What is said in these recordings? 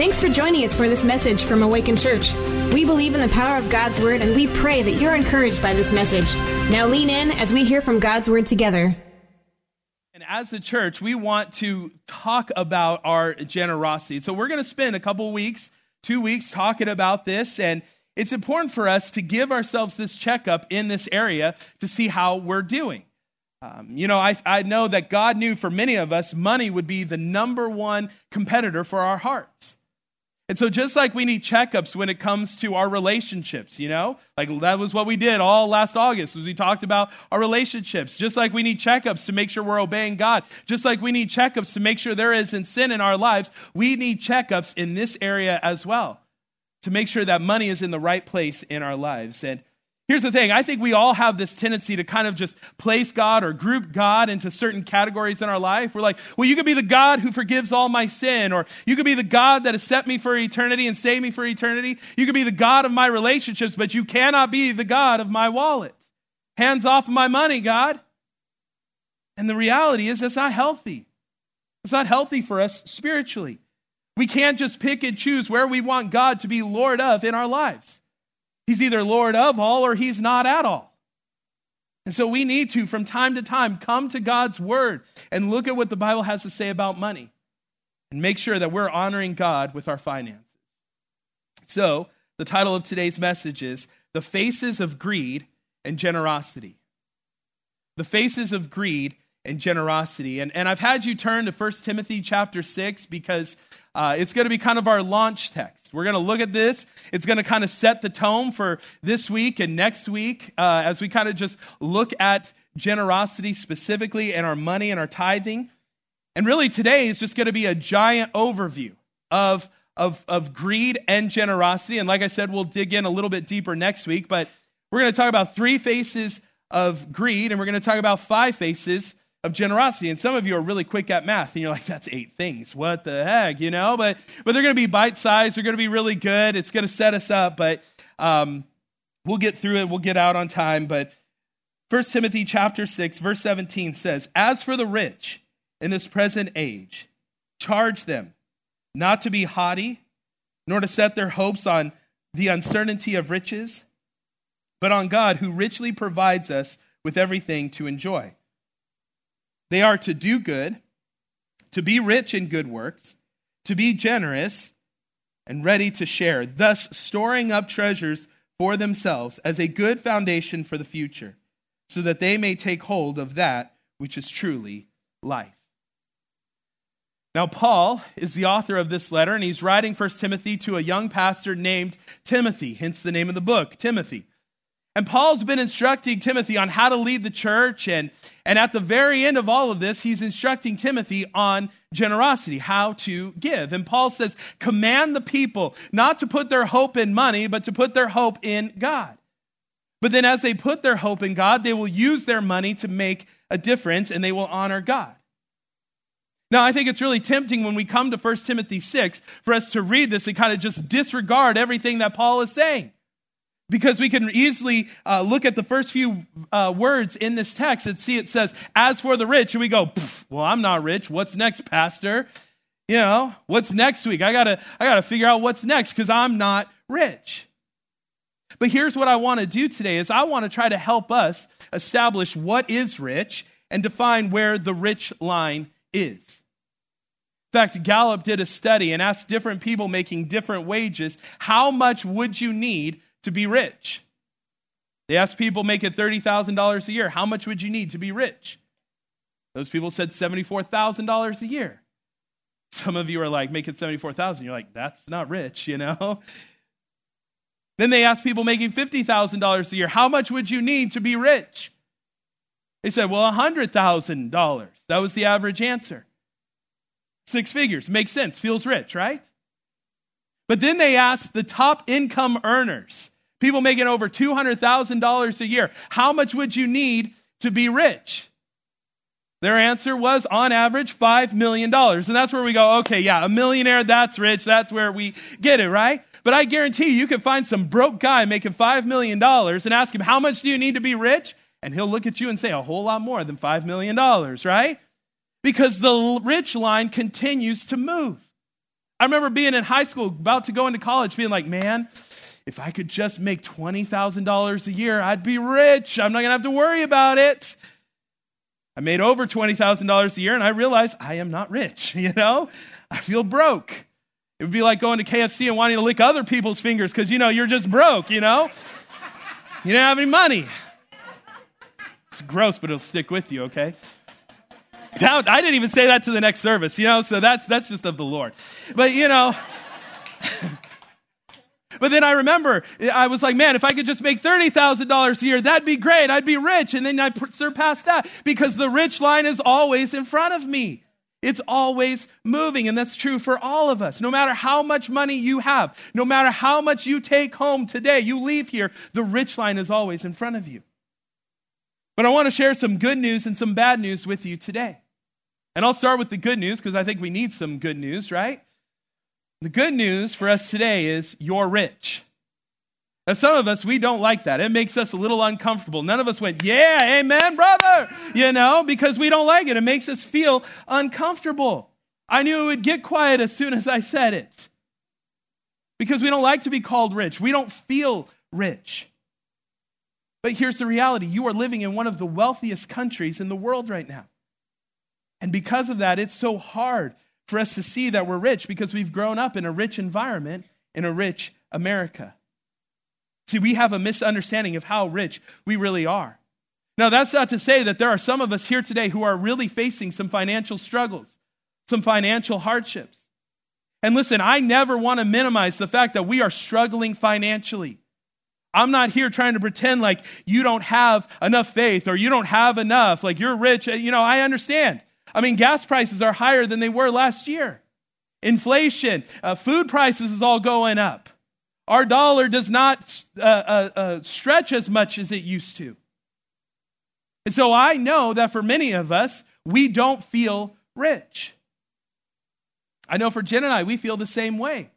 Thanks for joining us for this message from Awakened Church. We believe in the power of God's Word, and we pray that you're encouraged by this message. Now lean in as we hear from God's Word together. And as the church, we want to talk about our generosity. So we're going to spend a couple weeks, 2 weeks, talking about this, and it's important for us to give ourselves this checkup in this area to see how we're doing. I know that God knew for many of us, money would be the number one competitor for our hearts. And so just like we need checkups when it comes to our relationships, that was what we did all last August, was we talked about our relationships. Just like we need checkups to make sure we're obeying God, just like we need checkups to make sure there isn't sin in our lives, we need checkups in this area as well to make sure that money is in the right place in our lives. And here's the thing, I think we all have this tendency to kind of just place God or group God into certain categories in our life. We're like, well, you could be the God who forgives all my sin, or you could be the God that has set me for eternity and saved me for eternity. You could be the God of my relationships, but you cannot be the God of my wallet. Hands off my money, God. And the reality is that's not healthy. It's not healthy for us spiritually. We can't just pick and choose where we want God to be Lord of in our lives. He's either Lord of all or he's not at all. And so we need to, from time to time, come to God's word and look at what the Bible has to say about money and make sure that we're honoring God with our finances. So the title of today's message is The Faces of Greed and Generosity. The Faces of Greed and Generosity. And I've had you turn to 1 Timothy chapter 6 because it's going to be kind of our launch text. We're going to look at this. It's going to kind of set the tone for this week and next week as we kind of just look at generosity specifically and our money and our tithing. And really today is just going to be a giant overview of greed and generosity. And like I said, we'll dig in a little bit deeper next week, but we're going to talk about 3 faces of greed, and we're going to talk about 5 faces of generosity. And some of you are really quick at math and you're like, that's 8 things. What the heck, But they're going to be bite-sized. They're going to be really good. It's going to set us up, but we'll get through it. We'll get out on time. But 1 Timothy chapter 6, verse 17 says, as for the rich in this present age, charge them not to be haughty, nor to set their hopes on the uncertainty of riches, but on God who richly provides us with everything to enjoy. They are to do good, to be rich in good works, to be generous and ready to share, thus storing up treasures for themselves as a good foundation for the future, so that they may take hold of that which is truly life. Now, Paul is the author of this letter, and he's writing 1 Timothy to a young pastor named Timothy, hence the name of the book, Timothy. And Paul's been instructing Timothy on how to lead the church, and at the very end of all of this, he's instructing Timothy on generosity, how to give. And Paul says, command the people not to put their hope in money, but to put their hope in God. But then as they put their hope in God, they will use their money to make a difference, and they will honor God. Now, I think it's really tempting when we come to 1 Timothy 6 for us to read this and kind of just disregard everything that Paul is saying. Because we can easily look at the first few words in this text and see it says, as for the rich, and we go, well, I'm not rich. What's next, pastor? What's next week? I gotta figure out what's next because I'm not rich. But here's what I want to do today is I want to try to help us establish what is rich and define where the rich line is. In fact, Gallup did a study and asked different people making different wages, how much would you need to be rich? They asked people making $30,000 a year, how much would you need to be rich? Those people said $74,000 a year. Some of you are like, making $74,000. You're like, that's not rich, Then they asked people making $50,000 a year, how much would you need to be rich? They said, well, $100,000. That was the average answer. 6 figures, makes sense, feels rich, right? But then they asked the top income earners, people making over $200,000 a year, how much would you need to be rich? Their answer was, on average, $5 million. And that's where we go, okay, yeah, a millionaire, that's rich. That's where we get it, right? But I guarantee you can find some broke guy making $5 million and ask him, how much do you need to be rich? And he'll look at you and say, a whole lot more than $5 million, right? Because the rich line continues to move. I remember being in high school, about to go into college, being like, man, if I could just make $20,000 a year, I'd be rich. I'm not going to have to worry about it. I made over $20,000 a year, and I realized I am not rich, you know? I feel broke. It would be like going to KFC and wanting to lick other people's fingers because, you know, you're just broke, you know? You don't have any money. It's gross, but it'll stick with you, okay? That, I didn't even say that to the next service, you know? So that's just of the Lord. But, you know... But then I remember, I was like, man, if I could just make $30,000 a year, that'd be great. I'd be rich. And then I surpassed that because the rich line is always in front of me. It's always moving. And that's true for all of us. No matter how much money you have, no matter how much you take home today, you leave here, the rich line is always in front of you. But I want to share some good news and some bad news with you today. And I'll start with the good news because I think we need some good news, right? The good news for us today is you're rich. Now, some of us, we don't like that. It makes us a little uncomfortable. None of us went, yeah, amen, brother, you know, because we don't like it. It makes us feel uncomfortable. I knew it would get quiet as soon as I said it because we don't like to be called rich. We don't feel rich. But here's the reality. You are living in one of the wealthiest countries in the world right now. And because of that, it's so hard for us to see that we're rich because we've grown up in a rich environment, in a rich America. See, we have a misunderstanding of how rich we really are. Now, that's not to say that there are some of us here today who are really facing some financial struggles, some financial hardships. And listen, I never want to minimize the fact that we are struggling financially. I'm not here trying to pretend like you don't have enough faith or you don't have enough, like you're rich. You know, I understand. I mean, gas prices are higher than they were last year. Inflation, food prices is all going up. Our dollar does not stretch as much as it used to. And so I know that for many of us, we don't feel rich. I know for Jen and I, we feel the same way.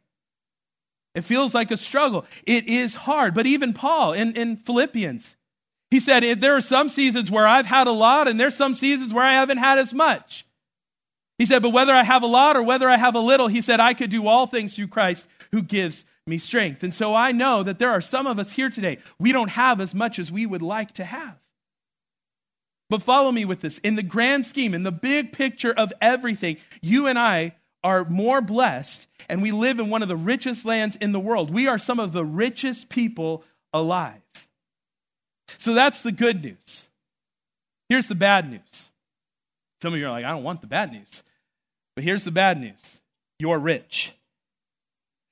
It feels like a struggle. It is hard. But even Paul in Philippians, he said, there are some seasons where I've had a lot and there's some seasons where I haven't had as much. He said, but whether I have a lot or whether I have a little, he said, I could do all things through Christ who gives me strength. And so I know that there are some of us here today, we don't have as much as we would like to have. But follow me with this. In the grand scheme, in the big picture of everything, you and I are more blessed and we live in one of the richest lands in the world. We are some of the richest people alive. So that's the good news. Here's the bad news. Some of you are like, I don't want the bad news. But here's the bad news. You're rich.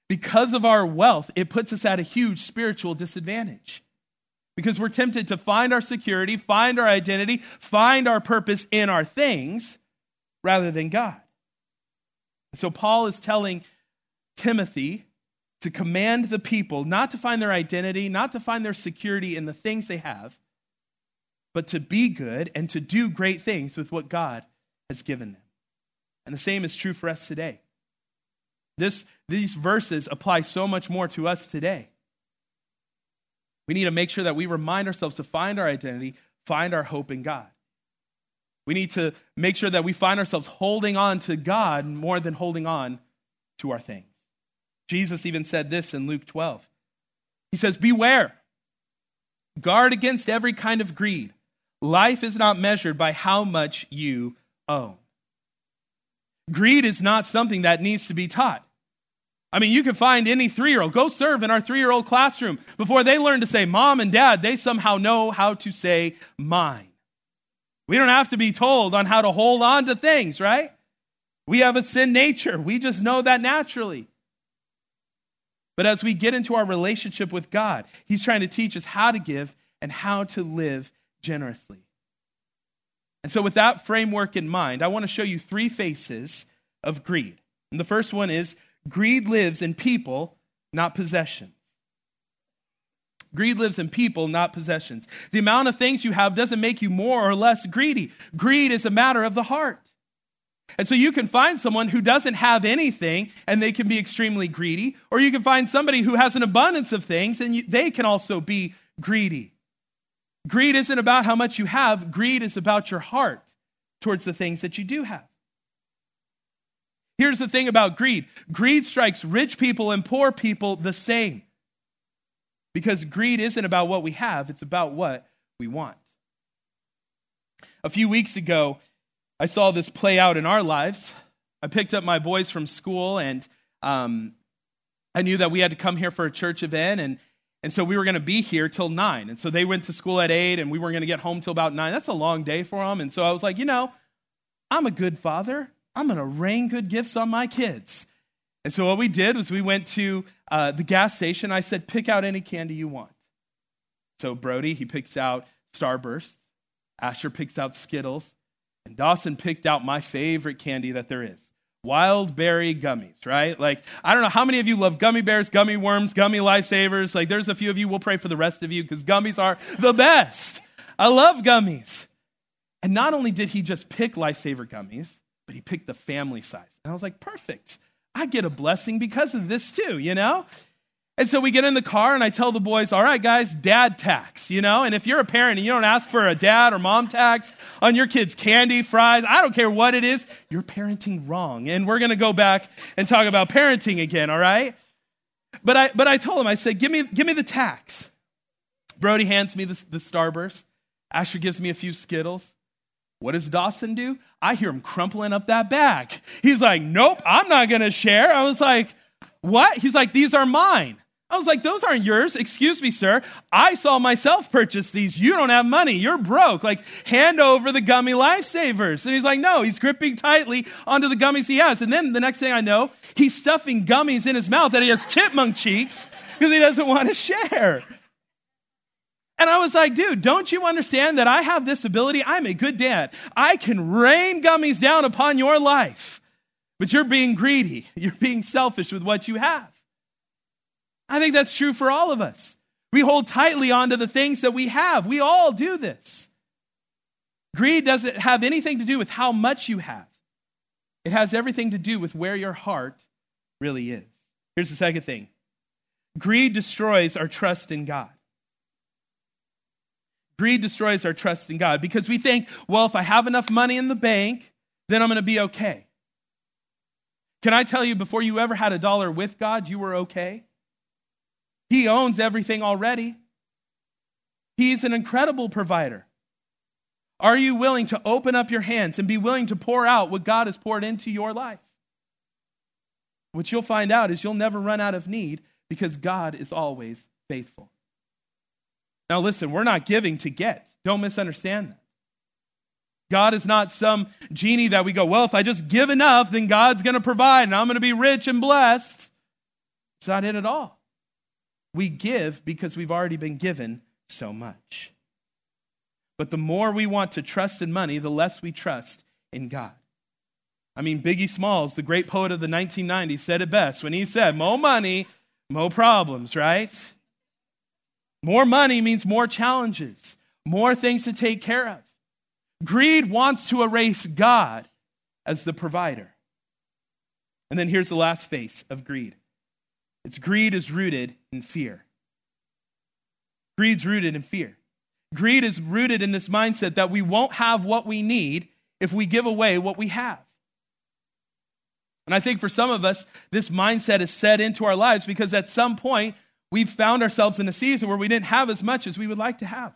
Because of our wealth, it puts us at a huge spiritual disadvantage. Because we're tempted to find our security, find our identity, find our purpose in our things rather than God. And so Paul is telling Timothy to command the people not to find their identity, not to find their security in the things they have, but to be good and to do great things with what God has given them. And the same is true for us today. These verses apply so much more to us today. We need to make sure that we remind ourselves to find our identity, find our hope in God. We need to make sure that we find ourselves holding on to God more than holding on to our things. Jesus even said this in Luke 12. He says, beware, guard against every kind of greed. Life is not measured by how much you own. Greed is not something that needs to be taught. I mean, you can find any 3-year-old. Go serve in our 3-year-old classroom. Before they learn to say mom and dad, they somehow know how to say mine. We don't have to be told on how to hold on to things, right? We have a sin nature. We just know that naturally. But as we get into our relationship with God, he's trying to teach us how to give and how to live generously. And so with that framework in mind, I want to show you 3 faces of greed. And the first one is greed lives in people, not possessions. Greed lives in people, not possessions. The amount of things you have doesn't make you more or less greedy. Greed is a matter of the heart. And so you can find someone who doesn't have anything and they can be extremely greedy, or you can find somebody who has an abundance of things and they can also be greedy. Greed isn't about how much you have. Greed is about your heart towards the things that you do have. Here's the thing about greed. Greed strikes rich people and poor people the same. Because greed isn't about what we have, it's about what we want. A few weeks ago, I saw this play out in our lives. I picked up my boys from school, and I knew that we had to come here for a church event, and so we were going to be here till 9. And so they went to school at 8, and we weren't going to get home till about 9. That's a long day for them. And so I was like, you know, I'm a good father. I'm going to rain good gifts on my kids. And so what we did was we went to the gas station. I said, pick out any candy you want. So Brody, he picks out Starburst. Asher picks out Skittles. And Dawson picked out my favorite candy that there is, wild berry gummies, right? Like, I don't know how many of you love gummy bears, gummy worms, gummy lifesavers. Like, there's a few of you. We'll pray for the rest of you because gummies are the best. I love gummies. And not only did he just pick lifesaver gummies, but he picked the family size. And I was like, perfect. I get a blessing because of this too, you know? And so we get in the car and I tell the boys, all right, guys, dad tax, you know? And if you're a parent and you don't ask for a dad or mom tax on your kids' candy, fries, I don't care what it is, you're parenting wrong. And we're going to go back and talk about parenting again, all right? But I told him, I said, give me the tax. Brody hands me the Starburst. Asher gives me a few Skittles. What does Dawson do? I hear him crumpling up that bag. He's like, nope, I'm not going to share. I was like, what? He's like, these are mine. I was like, those aren't yours. Excuse me, sir. I saw myself purchase these. You don't have money. You're broke. Like, hand over the gummy lifesavers. And he's like, no, he's gripping tightly onto the gummies he has. And then the next thing I know, he's stuffing gummies in his mouth that he has chipmunk cheeks because he doesn't want to share. And I was like, dude, don't you understand that I have this ability? I'm a good dad. I can rain gummies down upon your life, but you're being greedy. You're being selfish with what you have. I think that's true for all of us. We hold tightly onto the things that we have. We all do this. Greed doesn't have anything to do with how much you have. It has everything to do with where your heart really is. Here's the second thing. Greed destroys our trust in God. Greed destroys our trust in God because we think, well, if I have enough money in the bank, then I'm going to be okay. Can I tell you, before you ever had a dollar with God, you were okay? He owns everything already. He's an incredible provider. Are you willing to open up your hands and be willing to pour out what God has poured into your life? What you'll find out is you'll never run out of need because God is always faithful. Now listen, we're not giving to get. Don't misunderstand that. God is not some genie that we go, well, if I just give enough, then God's going to provide and I'm going to be rich and blessed. It's not it at all. We give because we've already been given so much. But the more we want to trust in money, the less we trust in God. I mean, Biggie Smalls, the great poet of the 1990s, said it best when he said, more money, more problems, right? More money means more challenges, more things to take care of. Greed wants to erase God as the provider. And then here's the last face of greed. It's greed is rooted in fear. Greed's rooted in fear. Greed is rooted in this mindset that we won't have what we need if we give away what we have. And I think for some of us, this mindset is set into our lives because at some point, we've found ourselves in a season where we didn't have as much as we would like to have.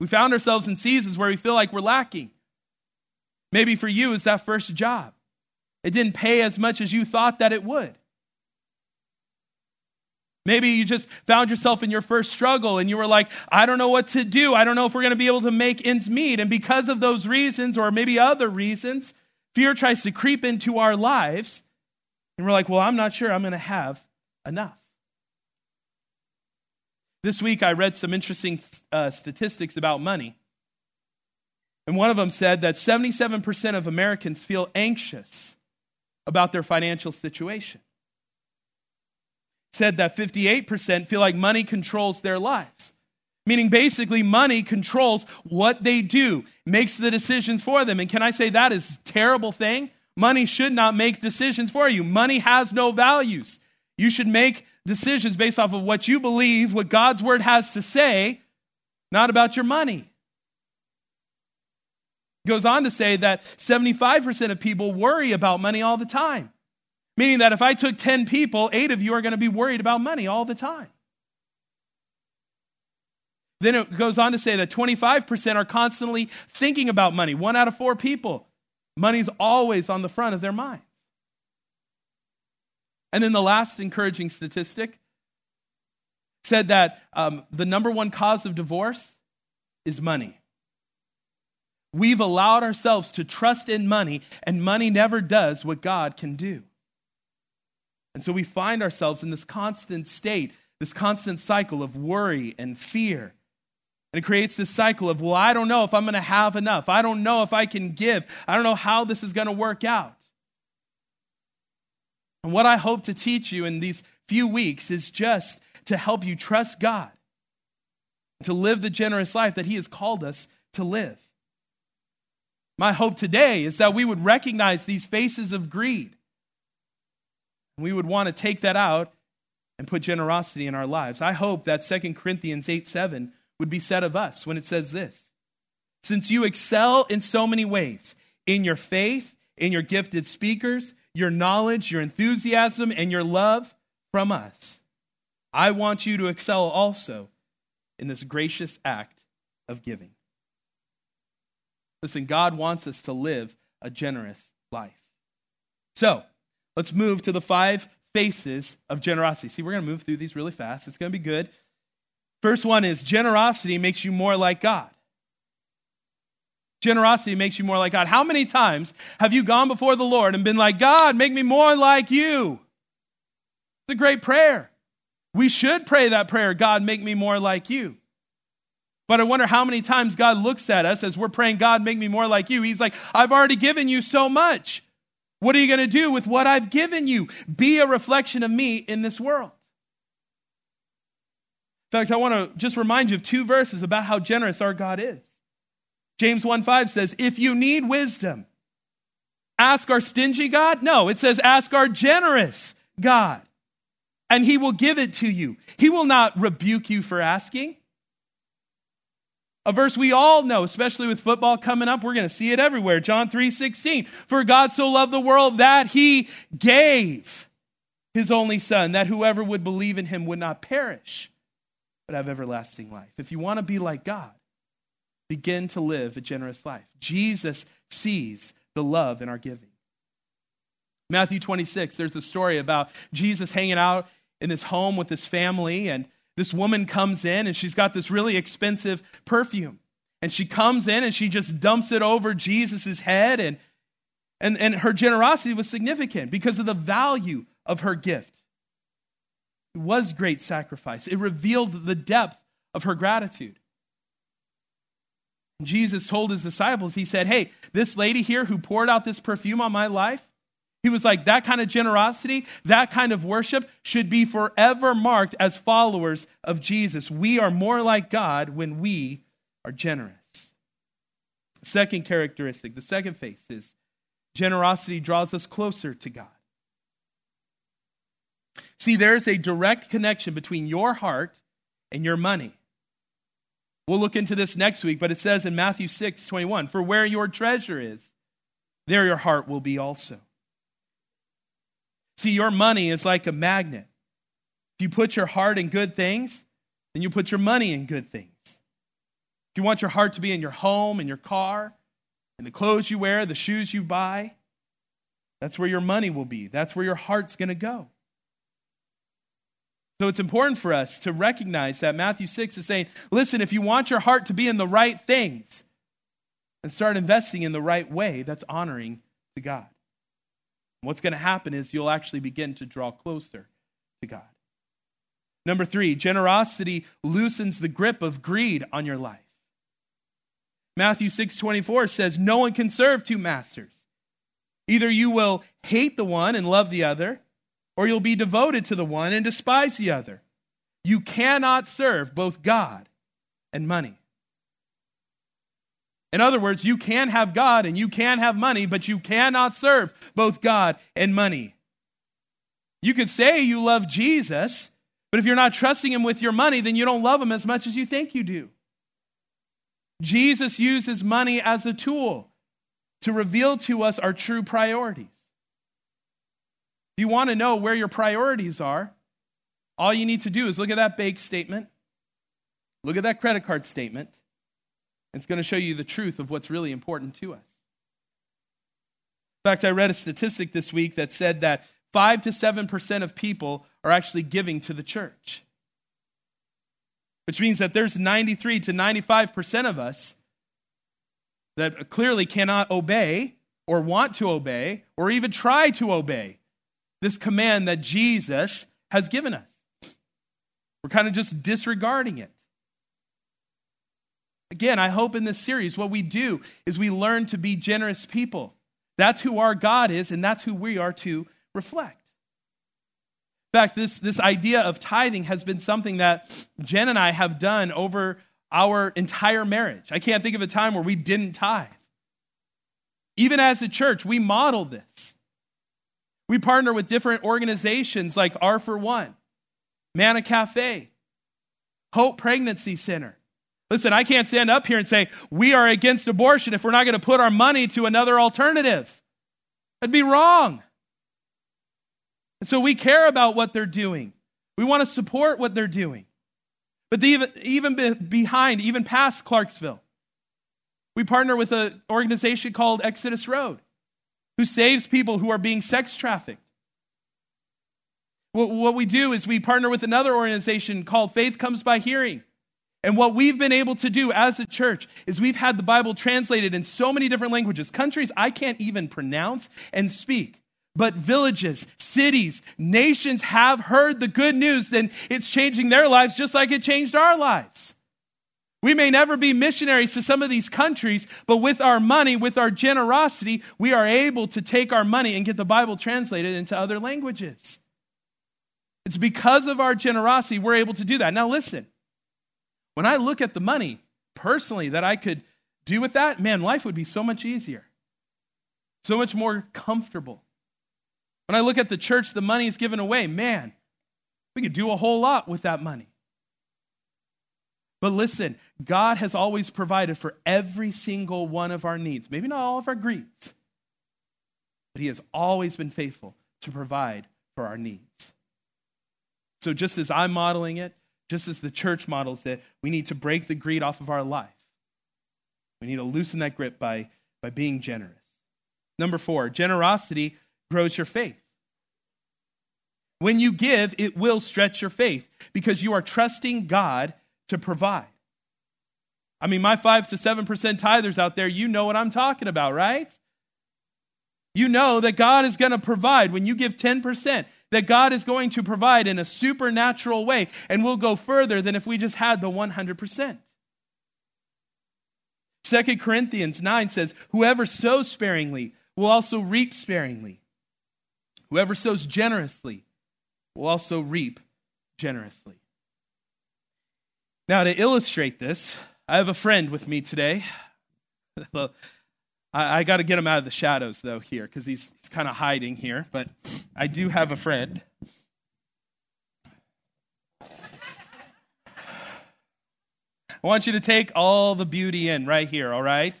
We found ourselves in seasons where we feel like we're lacking. Maybe for you, it's that first job. It didn't pay as much as you thought that it would. Maybe you just found yourself in your first struggle and you were like, I don't know what to do. I don't know if we're going to be able to make ends meet. And because of those reasons, or maybe other reasons, fear tries to creep into our lives. And we're like, well, I'm not sure I'm going to have enough. This week, I read some interesting statistics about money. And one of them said that 77% of Americans feel anxious about their financial situation. It said that 58% feel like money controls their lives, meaning basically money controls what they do, makes the decisions for them. And can I say that is a terrible thing? Money should not make decisions for you. Money has no values. You should make decisions based off of what you believe, what God's word has to say, not about your money. It goes on to say that 75% of people worry about money all the time, meaning that if I took 10 people, 8 of you are going to be worried about money all the time. Then it goes on to say that 25% are constantly thinking about money. 1 out of 4 people, money's always on the front of their minds. And then the last encouraging statistic said that the number one cause of divorce is money. We've allowed ourselves to trust in money, and money never does what God can do. And so we find ourselves in this constant state, this constant cycle of worry and fear. And it creates this cycle of, well, I don't know if I'm going to have enough. I don't know if I can give. I don't know how this is going to work out. And what I hope to teach you in these few weeks is just to help you trust God, to live the generous life that He has called us to live. My hope today is that we would recognize these faces of greed. And we would want to take that out and put generosity in our lives. I hope that 2 Corinthians 8:7 would be said of us when it says this: since you excel in so many ways, in your faith, in your gifted speakers, your knowledge, your enthusiasm, and your love from us, I want you to excel also in this gracious act of giving. Listen, God wants us to live a generous life. So let's move to the 5 faces of generosity. See, we're going to move through these really fast. It's going to be good. First one is generosity makes you more like God. Generosity makes you more like God. How many times have you gone before the Lord and been like, God, make me more like you? It's a great prayer. We should pray that prayer, God, make me more like you. But I wonder how many times God looks at us as we're praying, God, make me more like you. He's like, I've already given you so much. What are you going to do with what I've given you? Be a reflection of me in this world. In fact, I want to just remind you of 2 verses about how generous our God is. James 1:5 says, if you need wisdom, ask our stingy God. No, it says ask our generous God, and He will give it to you. He will not rebuke you for asking. A verse we all know, especially with football coming up, we're going to see it everywhere. John 3:16, for God so loved the world that He gave His only Son, that whoever would believe in Him would not perish, but have everlasting life. If you want to be like God, begin to live a generous life. Jesus sees the love in our giving. Matthew 26, there's a story about Jesus hanging out in his home with his family, and this woman comes in and she's got this really expensive perfume. And she comes in and she just dumps it over Jesus' head. And her generosity was significant because of the value of her gift. It was great sacrifice. It revealed the depth of her gratitude. Jesus told his disciples, he said, hey, this lady here who poured out this perfume on my life, he was like, that kind of generosity, that kind of worship should be forever marked as followers of Jesus. We are more like God when we are generous. Second characteristic, the second face is generosity draws us closer to God. See, there is a direct connection between your heart and your money. We'll look into this next week, but it says in Matthew 6:21, for where your treasure is, there your heart will be also. See, your money is like a magnet. If you put your heart in good things, then you put your money in good things. If you want your heart to be in your home, in your car, in the clothes you wear, the shoes you buy, that's where your money will be. That's where your heart's going to go. So it's important for us to recognize that Matthew 6 is saying, listen, if you want your heart to be in the right things, then start investing in the right way that's honoring to God. And what's going to happen is you'll actually begin to draw closer to God. Number 3, generosity loosens the grip of greed on your life. Matthew 6:24 says, no one can serve 2 masters. Either you will hate the one and love the other, or you'll be devoted to the one and despise the other. You cannot serve both God and money. In other words, you can have God and you can have money, but you cannot serve both God and money. You could say you love Jesus, but if you're not trusting Him with your money, then you don't love Him as much as you think you do. Jesus uses money as a tool to reveal to us our true priorities. If you want to know where your priorities are, all you need to do is look at that bank statement, look at that credit card statement. It's going to show you the truth of what's really important to us. In fact, I read a statistic this week that said that 5 to 7% of people are actually giving to the church, which means that there's 93 to 95% of us that clearly cannot obey or want to obey or even try to obey this command that Jesus has given us. We're kind of just disregarding it. Again, I hope in this series what we do is we learn to be generous people. That's who our God is, and that's who we are to reflect. In fact, this idea of tithing has been something that Jen and I have done over our entire marriage. I can't think of a time where we didn't tithe. Even as a church, we model this. We partner with different organizations like R for One, Manna Cafe, Hope Pregnancy Center. Listen, I can't stand up here and say, we are against abortion if we're not going to put our money to another alternative. That'd be wrong. And so we care about what they're doing. We want to support what they're doing. But even past Clarksville, we partner with an organization called Exodus Road, who saves people who are being sex trafficked. What we do is we partner with another organization called Faith Comes by Hearing. And what we've been able to do as a church is we've had the Bible translated in so many different languages, countries I can't even pronounce and speak, but villages, cities, nations have heard the good news, then it's changing their lives just like it changed our lives. We may never be missionaries to some of these countries, but with our money, with our generosity, we are able to take our money and get the Bible translated into other languages. It's because of our generosity we're able to do that. Now listen. When I look at the money, personally, that I could do with that, man, life would be so much easier, so much more comfortable. When I look at the church, the money is given away, man, we could do a whole lot with that money. But listen, God has always provided for every single one of our needs, maybe not all of our greeds, but he has always been faithful to provide for our needs. So just as I'm modeling it, just as the church models that we need to break the greed off of our life. We need to loosen that grip by being generous. Number 4, generosity grows your faith. When you give, it will stretch your faith because you are trusting God to provide. I mean, my 5 to 7% tithers out there, you know what I'm talking about, right? You know that God is going to provide. When you give 10%, that God is going to provide in a supernatural way, and we'll go further than if we just had the 100%. 2 Corinthians 9 says, whoever sows sparingly will also reap sparingly. Whoever sows generously will also reap generously. Now, to illustrate this, I have a friend with me today. I got to get him out of the shadows, though, here, because he's kind of hiding here. But I do have a friend. I want you to take all the beauty in right here, all right?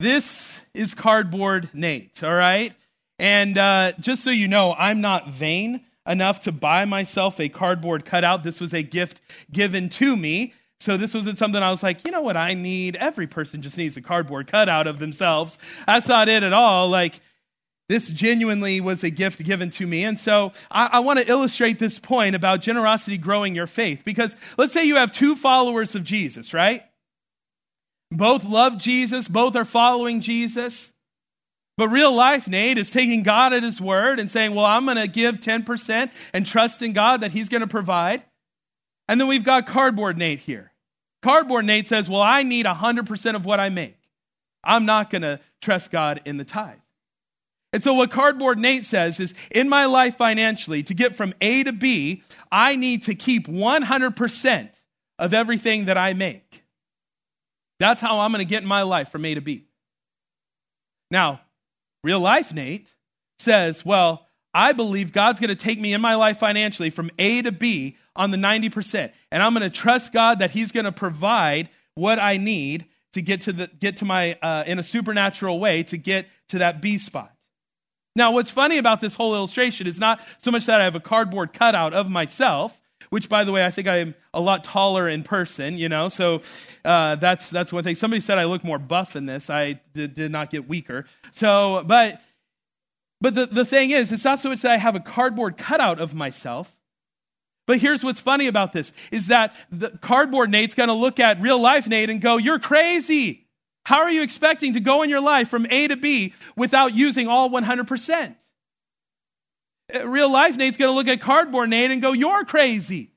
This is Cardboard Nate, all right? And just so you know, I'm not vain enough to buy myself a cardboard cutout. This was a gift given to me. So this wasn't something I was like, you know what I need? Every person just needs a cardboard cutout of themselves. That's not it at all. Like, this genuinely was a gift given to me. And so I want to illustrate this point about generosity growing your faith. Because let's say you have 2 followers of Jesus, right? Both love Jesus. Both are following Jesus. But real life, Nate, is taking God at his word and saying, well, I'm going to give 10% and trust in God that he's going to provide. And then we've got Cardboard Nate here. Cardboard Nate says, well, I need 100% of what I make. I'm not going to trust God in the tithe. And so what Cardboard Nate says is, in my life financially, to get from A to B, I need to keep 100% of everything that I make. That's how I'm going to get in my life from A to B. Now, real life Nate says, well, I believe God's going to take me in my life financially from A to B on the 90%. And I'm going to trust God that he's going to provide what I need to in a supernatural way, to get to that B spot. Now, what's funny about this whole illustration is not so much that I have a cardboard cutout of myself, which, by the way, I think I'm a lot taller in person, so that's one thing. Somebody said I look more buff in this. I did not get weaker. So, but the thing is, it's not so much that I have a cardboard cutout of myself, but here's what's funny about this, is that the cardboard Nate's going to look at real life Nate and go, "You're crazy. How are you expecting to go in your life from A to B without using all 100%? Real life Nate's going to look at cardboard Nate and go, "You're crazy.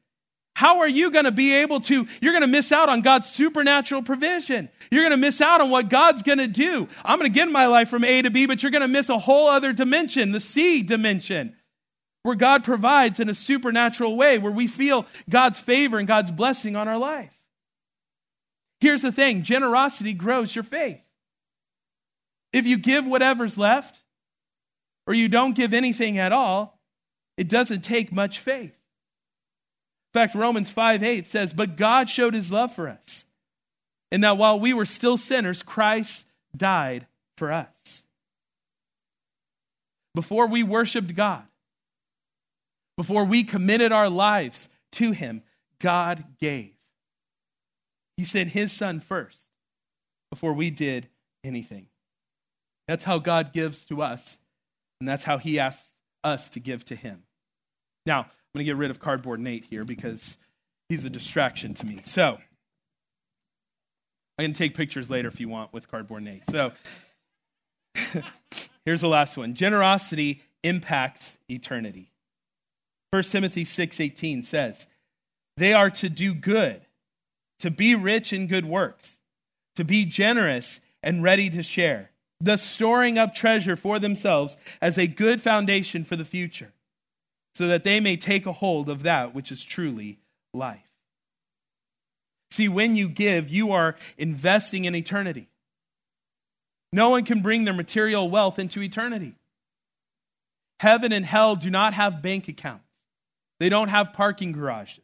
How are you going to be able to, you're going to miss out on God's supernatural provision. You're going to miss out on what God's going to do. I'm going to get in my life from A to B, but you're going to miss a whole other dimension, the C dimension, where God provides in a supernatural way, where we feel God's favor and God's blessing on our life." Here's the thing, generosity grows your faith. If you give whatever's left, or you don't give anything at all, it doesn't take much faith. In fact, Romans 5:8 says, "But God showed his love for us, and that while we were still sinners, Christ died for us." Before we worshiped God, before we committed our lives to him, God gave. He sent his son first before we did anything. That's how God gives to us, and that's how he asks us to give to him. Now, I'm going to get rid of cardboard Nate here because he's a distraction to me. So, I can take pictures later if you want with cardboard Nate. So, here's the last one. Generosity impacts eternity. 1 Timothy 6:18 says, "They are to do good, to be rich in good works, to be generous and ready to share, thus storing up treasure for themselves as a good foundation for the future, so that they may take a hold of that which is truly life." See, when you give, you are investing in eternity. No one can bring their material wealth into eternity. Heaven and hell do not have bank accounts. They don't have parking garages.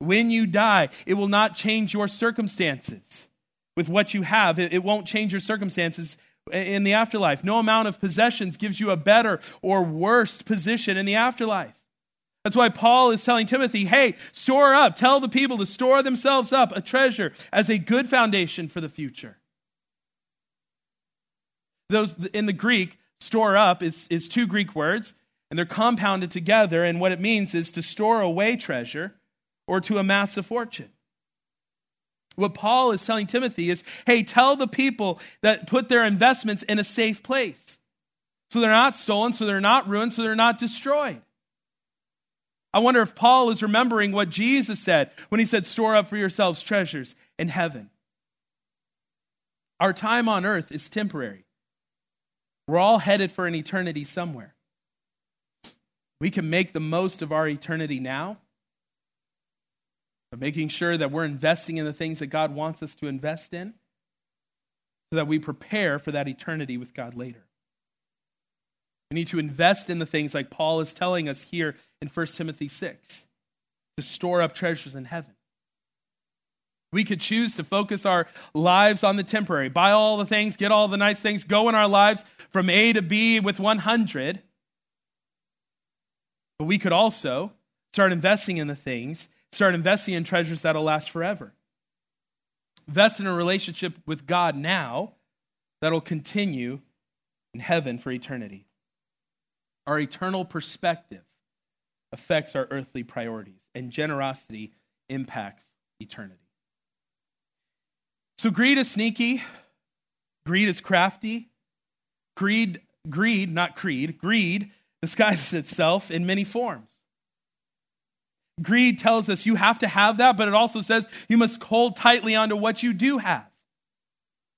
When you die, it will not change your circumstances with what you have. It won't change your circumstances in the afterlife. No amount of possessions gives you a better or worse position in the afterlife. That's why Paul is telling Timothy, hey, store up. Tell the people to store themselves up a treasure as a good foundation for the future. Those in the Greek, store up is two Greek words, and they're compounded together. And what it means is to store away treasure or to amass a fortune. What Paul is telling Timothy is, hey, tell the people that put their investments in a safe place, so they're not stolen, so they're not ruined, so they're not destroyed. I wonder if Paul is remembering what Jesus said when he said, store up for yourselves treasures in heaven. Our time on earth is temporary. We're all headed for an eternity somewhere. We can make the most of our eternity now, making sure that we're investing in the things that God wants us to invest in so that we prepare for that eternity with God later. We need to invest in the things like Paul is telling us here in 1 Timothy 6, to store up treasures in heaven. We could choose to focus our lives on the temporary, buy all the things, get all the nice things, go in our lives from A to B with 100. But we could also start investing in the things Start investing in treasures that'll last forever. Invest in a relationship with God now that'll continue in heaven for eternity. Our eternal perspective affects our earthly priorities, and generosity impacts eternity. So greed is sneaky. Greed is crafty. Greed disguises itself in many forms. Greed tells us you have to have that, but it also says you must hold tightly onto what you do have.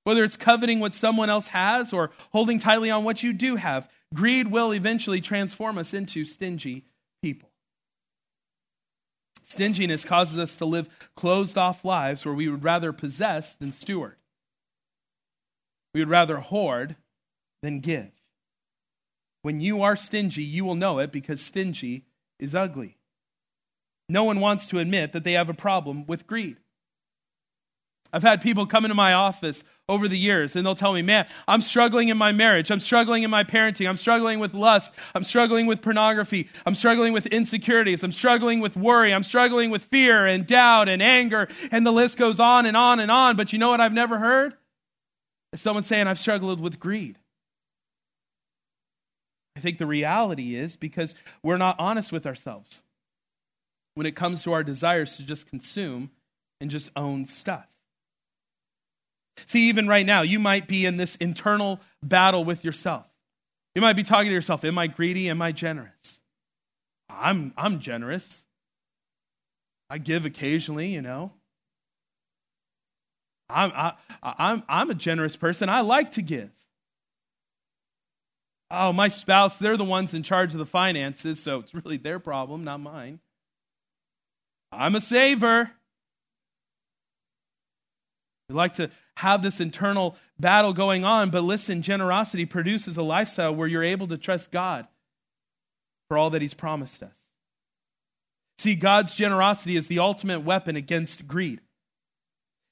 Whether it's coveting what someone else has or holding tightly on what you do have, greed will eventually transform us into stingy people. Stinginess causes us to live closed-off lives where we would rather possess than steward. We would rather hoard than give. When you are stingy, you will know it because stingy is ugly. No one wants to admit that they have a problem with greed. I've had people come into my office over the years, and they'll tell me, man, I'm struggling in my marriage. I'm struggling in my parenting. I'm struggling with lust. I'm struggling with pornography. I'm struggling with insecurities. I'm struggling with worry. I'm struggling with fear and doubt and anger, and the list goes on and on and on. But you know what I've never heard? It's someone saying, I've struggled with greed. I think the reality is because we're not honest with ourselves when it comes to our desires to just consume and just own stuff. See, even right now, you might be in this internal battle with yourself. You might be talking to yourself, am I greedy? Am I generous? I'm generous. I give occasionally, you know. I'm a generous person. I like to give. Oh, my spouse, they're the ones in charge of the finances, so it's really their problem, not mine. I'm a saver. We like to have this internal battle going on, but listen, generosity produces a lifestyle where you're able to trust God for all that He's promised us. See, God's generosity is the ultimate weapon against greed.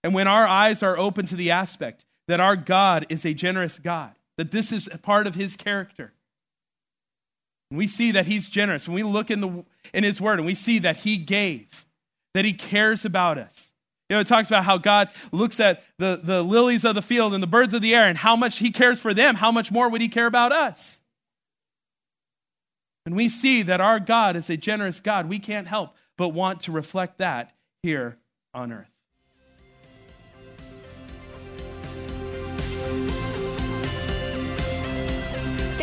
And when our eyes are open to the aspect that our God is a generous God, that this is a part of His character, and we see that He's generous, when we look in His Word and we see that He gave, that He cares about us. You know, it talks about how God looks at the lilies of the field and the birds of the air and how much He cares for them, how much more would He care about us? When we see that our God is a generous God, we can't help but want to reflect that here on earth.